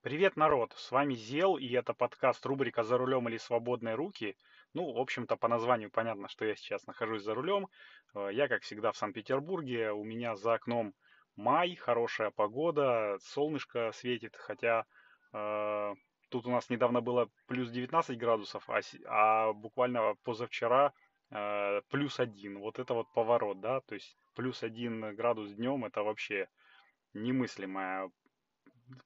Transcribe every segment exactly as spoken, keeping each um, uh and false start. Привет, народ! С вами Зел, и это подкаст рубрика «За рулем» или «Свободные руки». Ну, в общем-то, по названию понятно, что я сейчас нахожусь за рулем. Я, как всегда, в Санкт-Петербурге. У меня за окном май, хорошая погода, солнышко светит, хотя э, тут у нас недавно было плюс девятнадцать градусов, а, а буквально позавчера э, плюс один. Вот это вот поворот, да? То есть плюс один градус днем – это вообще немыслимая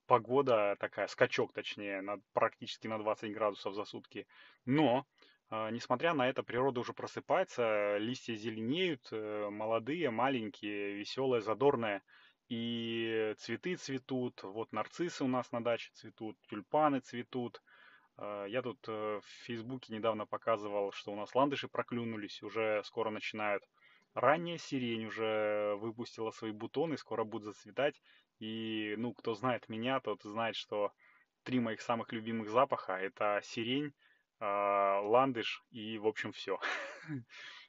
погода такая, скачок точнее, на, практически на двадцать градусов за сутки. Но, э, несмотря на это, природа уже просыпается, листья зеленеют, э, молодые, маленькие, веселые, задорные. И цветы цветут, вот нарциссы у нас на даче цветут, тюльпаны цветут. Э, я тут э, в Фейсбуке недавно показывал, что у нас ландыши проклюнулись, уже скоро начинают. Ранняя сирень уже выпустила свои бутоны, скоро будут зацветать. И, ну, кто знает меня, тот знает, что три моих самых любимых запаха – это сирень, э, ландыш и, в общем, все.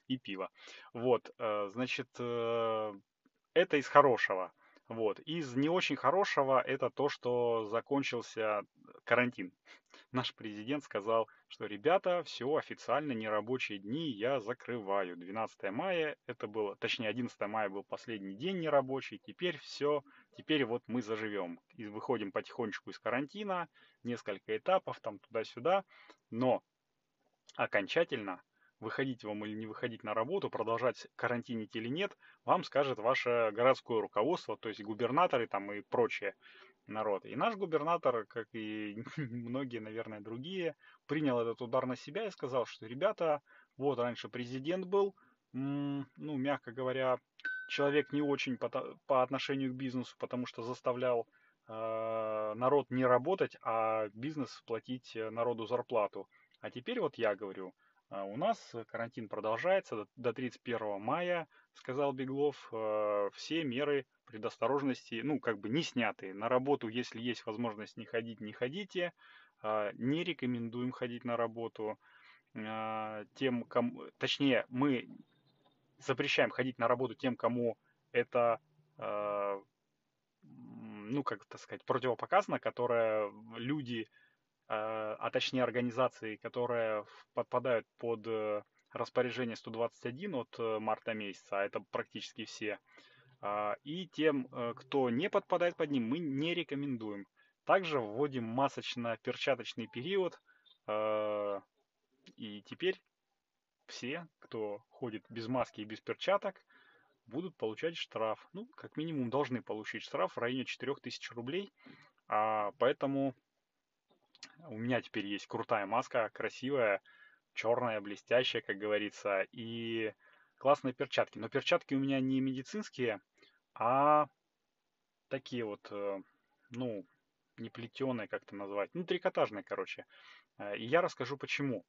И пиво. Вот, э, значит, э, это из хорошего. Вот, из не очень хорошего – это то, что закончился карантин. Наш президент сказал, что, ребята, все официально, нерабочие дни я закрываю. двенадцатого мая это было, точнее, одиннадцатого мая был последний день нерабочий. Теперь все, теперь вот мы заживем. И выходим потихонечку из карантина, несколько этапов там туда-сюда. Но окончательно, выходить вам или не выходить на работу, продолжать карантинить или нет, вам скажет ваше городское руководство, то есть губернаторы там и прочие. Народ. И наш губернатор, как и многие, наверное, другие, принял этот удар на себя и сказал, что, ребята, вот раньше президент был, ну, мягко говоря, человек не очень по, по отношению к бизнесу, потому что заставлял э, народ не работать, а бизнес платить народу зарплату. А теперь вот я говорю, у нас карантин продолжается до тридцать первого мая, сказал Беглов, э, все меры предосторожности, ну, как бы не снятые. На работу, если есть возможность не ходить, не ходите. Не рекомендуем ходить на работу. Тем, кому... Точнее, мы запрещаем ходить на работу тем, кому это, ну, как так сказать, противопоказано, которые люди, а точнее организации, которые подпадают под распоряжение сто двадцать один от марта месяца, а это практически все. И тем, кто не подпадает под ним, мы не рекомендуем. Также вводим масочно-перчаточный период. И теперь все, кто ходит без маски и без перчаток, будут получать штраф. Ну, как минимум, должны получить штраф в районе четыре тысячи рублей. Поэтому у меня теперь есть крутая маска, красивая, черная, блестящая, как говорится. И классные перчатки. Но перчатки у меня не медицинские, а такие вот, ну, не плетеные, как это назвать, ну, трикотажные, короче. И я расскажу, почему.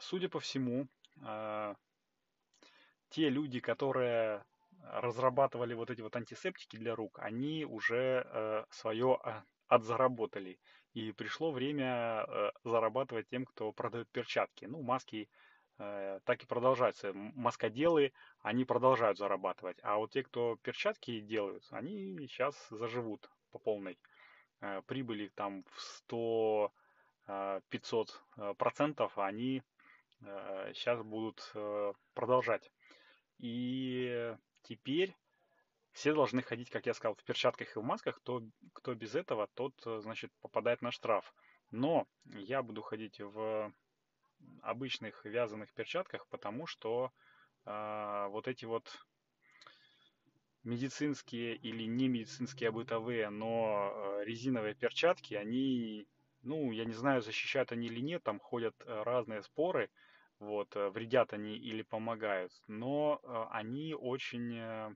Судя по всему, те люди, которые разрабатывали вот эти вот антисептики для рук, они уже свое отзаработали. И пришло время зарабатывать тем, кто продает перчатки. Ну, маски так и продолжаются. Маскоделы, они продолжают зарабатывать. А вот те, кто перчатки делают, они сейчас заживут по полной. Прибыли там в сто-пятьсот процентов они сейчас будут продолжать. И теперь все должны ходить, как я сказал, в перчатках и в масках. Кто, кто без этого, тот, значит, попадает на штраф. Но я буду ходить в обычных вязаных перчатках, потому что э, вот эти вот медицинские или не медицинские, а бытовые, но резиновые перчатки, они, ну, я не знаю, защищают они или нет, там ходят разные споры, вот, вредят они или помогают, но они очень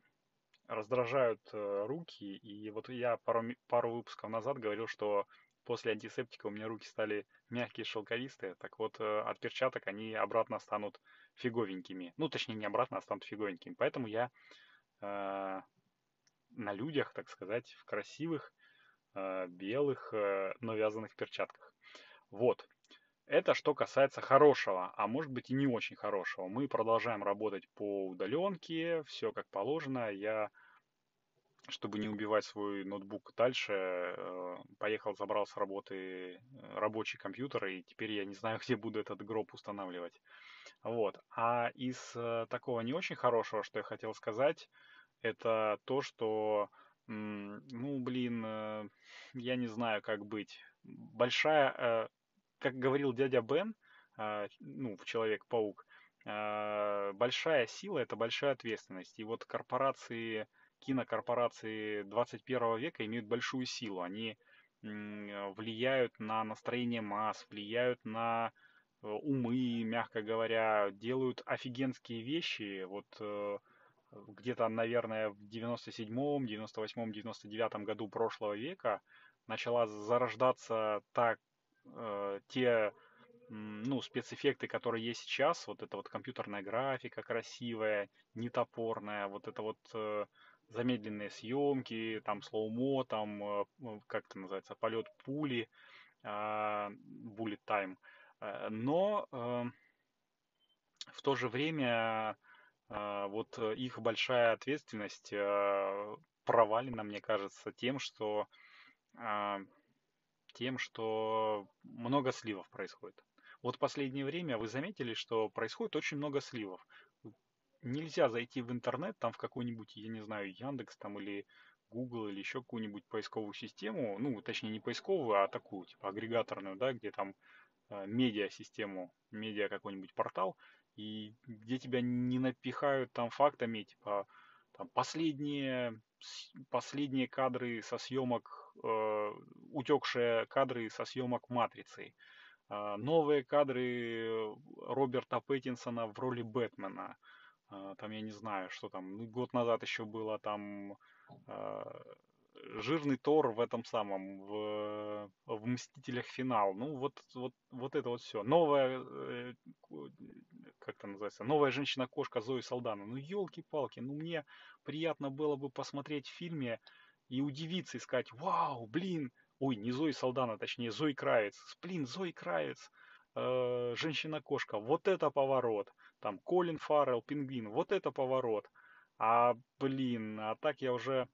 раздражают руки, и вот я пару, пару выпусков назад говорил, что после антисептика у меня руки стали мягкие, шелковистые. Так вот, от перчаток они обратно станут фиговенькими. Ну, точнее, не обратно, а станут фиговенькими. Поэтому я э, на людях, так сказать, в красивых, э, белых, э, но вязаных перчатках. Вот. Это что касается хорошего, а может быть и не очень хорошего. Мы продолжаем работать по удаленке, все как положено. Я чтобы не убивать свой ноутбук дальше, поехал, забрал с работы рабочий компьютер, и теперь я не знаю, где буду этот гроб устанавливать. Вот. А из такого не очень хорошего, что я хотел сказать, это то, что, ну, блин, я не знаю, как быть. Большая, как говорил дядя Бен, ну, Человек-паук, большая сила – это большая ответственность. И вот корпорации... кинокорпорации двадцать первого века имеют большую силу. Они влияют на настроение масс, влияют на умы, мягко говоря, делают офигенские вещи. Вот где-то, наверное, в девяносто седьмом, девяносто восьмом, девяносто девятом году прошлого века начала зарождаться так, те ну, спецэффекты, которые есть сейчас. Вот эта вот компьютерная графика красивая, нетопорная, вот это вот... замедленные съемки, там слоумо, там, как это называется, полет пули, bullet time. Но в то же время вот их большая ответственность провалена, мне кажется, тем, что, тем, что много сливов происходит. Вот в последнее время вы заметили, что происходит очень много сливов. Нельзя зайти в интернет, там в какой-нибудь, я не знаю, Яндекс там или Google или еще какую-нибудь поисковую систему, ну, точнее, не поисковую, а такую, типа, агрегаторную, да, где там э, медиа-систему, медиа какой-нибудь портал, и где тебя не напихают там фактами, типа, там, последние, последние кадры со съемок, э, утекшие кадры со съемок «Матрицы», э, новые кадры Роберта Пэттинсона в роли Бэтмена, там, я не знаю, что там, ну, год назад еще было там э, жирный Тор в этом самом, в, в «Мстителях. Финал». Ну, вот, вот, вот это вот все. Новая, э, как это называется, новая женщина-кошка Зои Салдана. Ну, елки-палки, ну, мне приятно было бы посмотреть в фильме и удивиться, и сказать, вау, блин, ой, не Зои Салдана, точнее, Зои Кравиц, блин, Зои Кравиц. Женщина-кошка, вот это поворот, там Колин Фаррелл, пингвин, вот это поворот, а блин, а так я уже,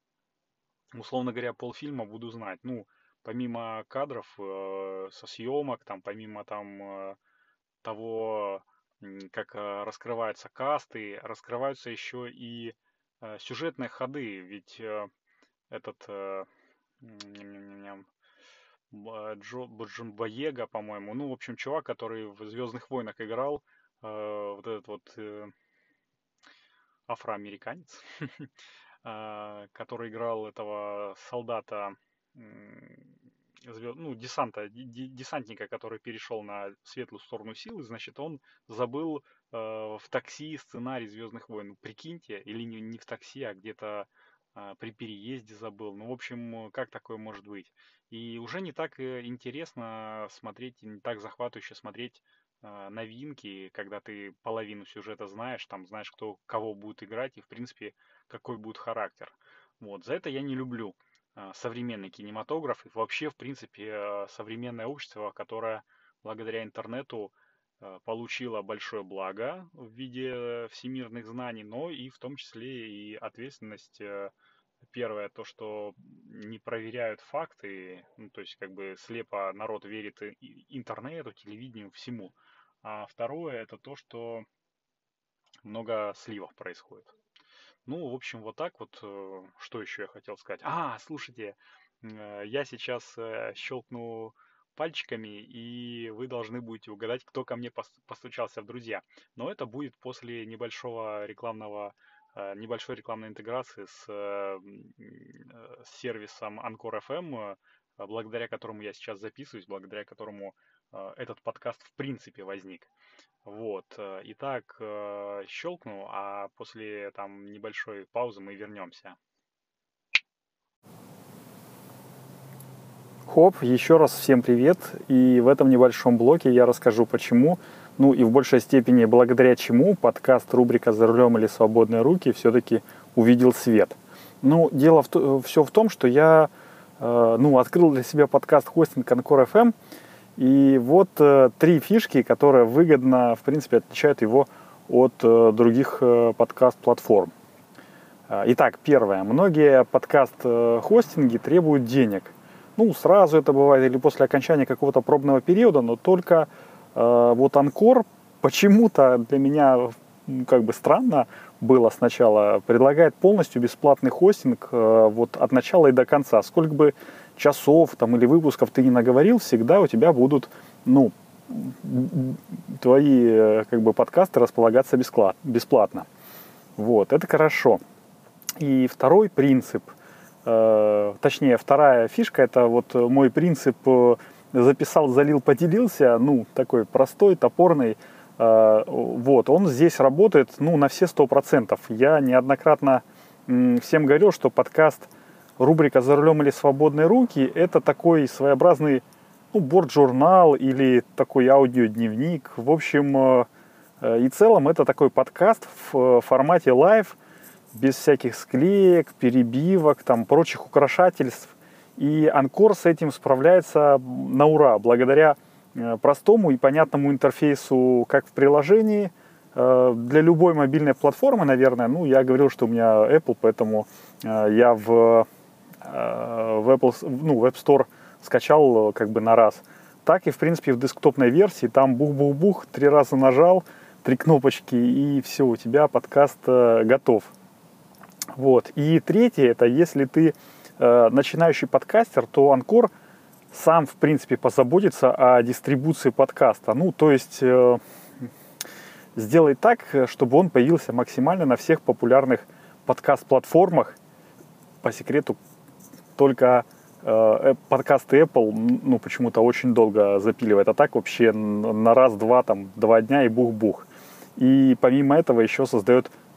условно говоря, полфильма буду знать, ну, помимо кадров э, со съемок, там, помимо там э, того, как э, раскрываются касты, раскрываются еще и э, сюжетные ходы, ведь э, этот... Э, Джон Бойега, по-моему, ну, в общем, чувак, который в «Звездных войнах» играл, э, вот этот вот э, афроамериканец, э, который играл этого солдата, э, звезд, ну, десанта, десантника, который перешел на светлую сторону силы, значит, он забыл э, в такси сценарий «Звездных войн». Прикиньте, или не, не в такси, а где-то при переезде забыл. Ну, в общем, как такое может быть? И уже не так интересно смотреть, не так захватывающе смотреть новинки, когда ты половину сюжета знаешь, там знаешь, кто кого будет играть и, в принципе, какой будет характер. Вот. За это я не люблю современный кинематограф и вообще, в принципе, современное общество, которое благодаря интернету получила большое благо в виде всемирных знаний, но и в том числе и ответственность. Первое, то, что не проверяют факты, ну, то есть как бы слепо народ верит интернету, телевидению, всему. А второе, это то, что много сливов происходит. Ну, в общем, вот так вот. Что еще я хотел сказать? А, слушайте, я сейчас щелкну пальчиками, и вы должны будете угадать, кто ко мне постучался в друзья. Но это будет после небольшого рекламного, небольшой рекламной интеграции с, с сервисом Anchor эф эм, благодаря которому я сейчас записываюсь, благодаря которому этот подкаст в принципе возник. Вот. Итак, щелкну, а после там небольшой паузы мы вернемся. Хоп, еще раз всем привет, и в этом небольшом блоке я расскажу почему, ну и в большей степени благодаря чему подкаст рубрика «За рулем» или «Свободные руки» все-таки увидел свет. Ну, дело в то, все в том, что я э, ну, открыл для себя подкаст-хостинг Anchor эф эм, и вот э, три фишки, которые выгодно, в принципе, отличают его от э, других э, подкаст-платформ. Итак, первое. Многие подкаст-хостинги требуют денег. Ну, сразу это бывает или после окончания какого-то пробного периода, но только э, вот Anchor почему-то для меня как бы странно было сначала, предлагает полностью бесплатный хостинг э, вот от начала и до конца. Сколько бы часов там, или выпусков ты ни наговорил, всегда у тебя будут, ну, твои как бы подкасты располагаться бесплатно. Вот, это хорошо. И второй принцип. Точнее, вторая фишка, это вот мой принцип записал, залил, поделился, ну, такой простой, топорный, вот, он здесь работает, ну, на все сто процентов. Я неоднократно всем говорил, что подкаст, рубрика «За рулем» или «Свободные руки» — это такой своеобразный, ну, борт-журнал или такой аудиодневник, в общем, и целом это такой подкаст в формате лайв, без всяких склеек, перебивок, там, прочих украшательств. И Anchor с этим справляется на ура, благодаря простому и понятному интерфейсу как в приложении. Для любой мобильной платформы, наверное, ну, я говорил, что у меня Apple, поэтому я в, в, Apple, ну, в App Store скачал как бы на раз. Так и, в принципе, в десктопной версии, там бух-бух-бух, три раза нажал, три кнопочки, и все, у тебя подкаст готов. Вот. И третье, это если ты э, начинающий подкастер, то Anchor сам, в принципе, позаботится о дистрибуции подкаста. Ну, то есть, э, сделай так, чтобы он появился максимально на всех популярных подкаст-платформах. По секрету, только э, подкасты Apple, ну, почему-то очень долго запиливает. А так вообще на раз-два, там, два дня и бух-бух. И помимо этого еще создает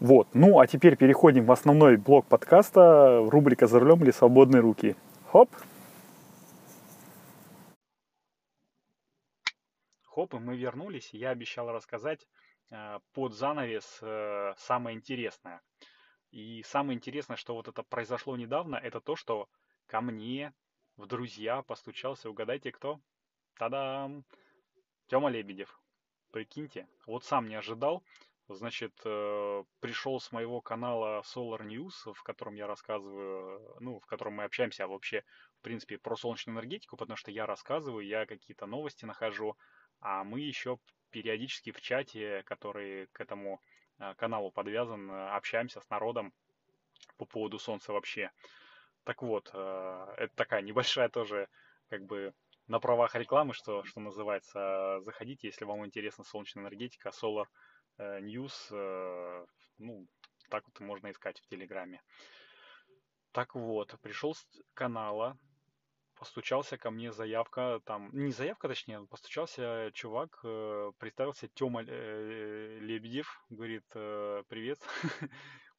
Вот. Ну, а теперь переходим в основной блок подкаста, рубрика «За рулем» или «Свободные руки». Хоп! Хоп, и мы вернулись. Я обещал рассказать э, под занавес э, самое интересное. И самое интересное, что вот это произошло недавно, это то, что ко мне в друзья постучался, угадайте кто? Та-дам! Тёма Лебедев. Прикиньте, вот сам не ожидал. Значит, э, пришел с моего канала Solar News, в котором я рассказываю, ну, в котором мы общаемся вообще, в принципе, про солнечную энергетику, потому что я рассказываю, я какие-то новости нахожу, а мы еще периодически в чате, который к этому э, каналу подвязан, общаемся с народом по поводу солнца вообще. Так вот, это такая небольшая тоже, как бы, на правах рекламы, что, что называется. Заходите, если вам интересна солнечная энергетика, Solar News, ну, так вот можно искать в Телеграме. Так вот, пришел с канала, постучался ко мне заявка, там, не заявка, точнее, постучался чувак, представился Тёма Лебедев, говорит, привет,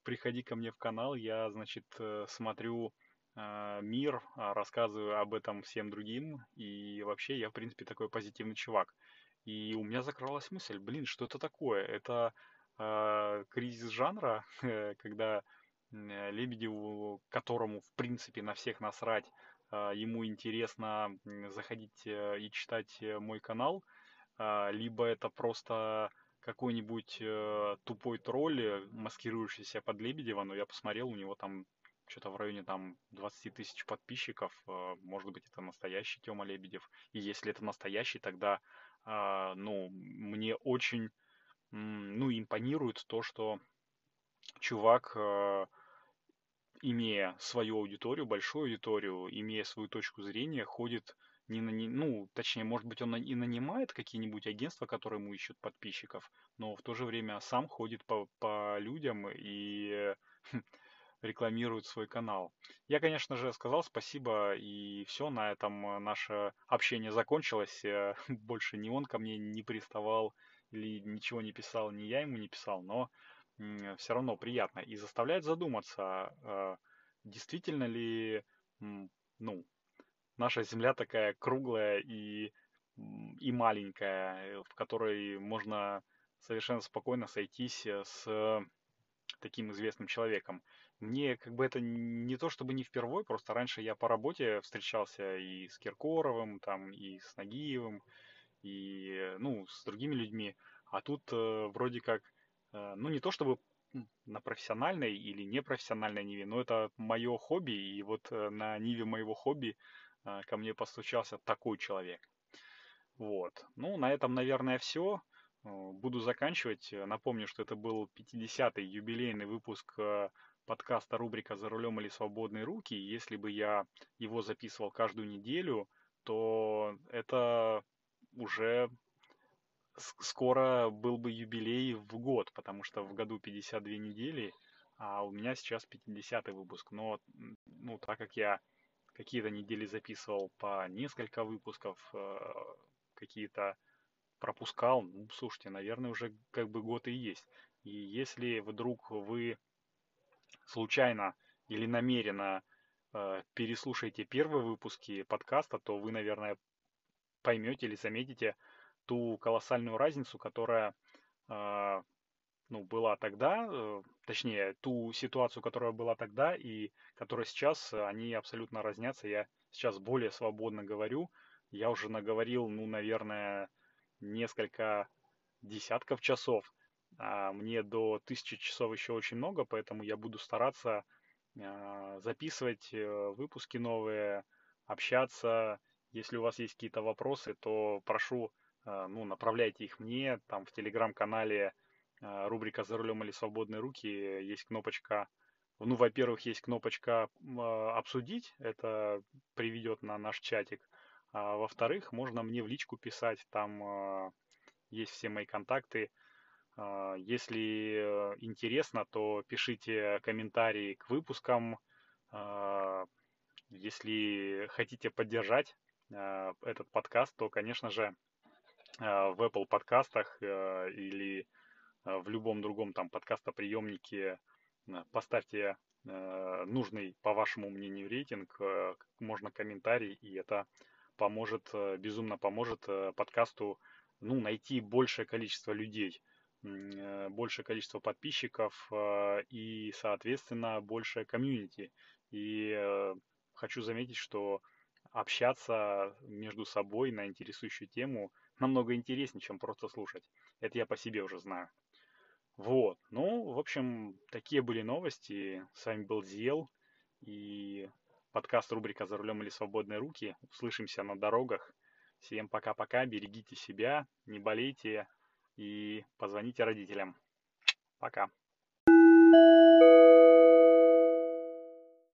приходи ко мне в канал, я, значит, смотрю мир, рассказываю об этом всем другим, и вообще я, в принципе, такой позитивный чувак. И у меня закралась мысль, блин, что это такое? Это э, кризис жанра, когда Лебедеву, которому, в принципе, на всех насрать, э, ему интересно заходить и читать мой канал, э, либо это просто какой-нибудь э, тупой тролль, маскирующийся под Лебедева, но я посмотрел, у него там что-то в районе там двадцать тысяч подписчиков, э, может быть, это настоящий Тёма Лебедев, и если это настоящий, тогда... Ну, мне очень, ну, импонирует то, что чувак, имея свою аудиторию, большую аудиторию, имея свою точку зрения, ходит, не на, ну, точнее, может быть, он и нанимает какие-нибудь агентства, которые ему ищут подписчиков, но в то же время сам ходит по, по людям и рекламирует свой канал. Я, конечно же, сказал спасибо, и все, на этом наше общение закончилось. Больше ни он ко мне не приставал, или ничего не писал, ни я ему не писал, но все равно приятно. И заставляет задуматься, действительно ли, ну, наша Земля такая круглая и, и маленькая, в которой можно совершенно спокойно сойтись с таким известным человеком. Мне как бы это не то чтобы не впервой, просто раньше я по работе встречался и с Киркоровым, там, и с Нагиевым, и, ну, с другими людьми. А тут э, вроде как, э, ну, не то чтобы на профессиональной или непрофессиональной ниве, но это мое хобби, и вот э, на ниве моего хобби э, ко мне постучался такой человек. Вот. Ну, на этом, наверное, все. Буду заканчивать. Напомню, что это был пятидесятый юбилейный выпуск подкаста рубрика «За рулем или свободные руки». Если бы я его записывал каждую неделю, то это уже скоро был бы юбилей в год, потому что в году пятьдесят две недели, а у меня сейчас пятидесятый выпуск. Но ну, так как я какие-то недели записывал по несколько выпусков, какие-то пропускал, ну, слушайте, наверное, уже как бы год и есть. И если вдруг вы случайно или намеренно э, переслушаете первые выпуски подкаста, то вы, наверное, поймете или заметите ту колоссальную разницу, которая э, ну, была тогда, э, точнее, ту ситуацию, которая была тогда и которая сейчас, они абсолютно разнятся. Я сейчас более свободно говорю. Я уже наговорил, ну, наверное, несколько десятков часов. Мне до тысячи часов еще очень много, поэтому я буду стараться записывать выпуски новые, общаться. Если у вас есть какие-то вопросы, то прошу, ну, направляйте их мне. Там в телеграм-канале рубрика «За рулем или свободные руки» есть кнопочка. Ну, во-первых, есть кнопочка «Обсудить». Это приведет на наш чатик. А во-вторых, можно мне в личку писать, там э, есть все мои контакты. Э, если интересно, то пишите комментарии к выпускам. Э, если хотите поддержать э, этот подкаст, то, конечно же, э, в Apple.Подкастах э, или э, в любом другом там подкастоприемнике э, поставьте э, нужный, по вашему мнению, рейтинг, э, можно комментарий, и это поможет, безумно поможет подкасту, ну, найти большее количество людей, большее количество подписчиков и, соответственно, большее комьюнити. И хочу заметить, что общаться между собой на интересующую тему намного интереснее, чем просто слушать. Это я по себе уже знаю. Вот. Ну, в общем, такие были новости. С вами был Зел и подкаст рубрика «За рулем или свободные руки». Услышимся на дорогах. Всем пока-пока. Берегите себя, не болейте и позвоните родителям. Пока.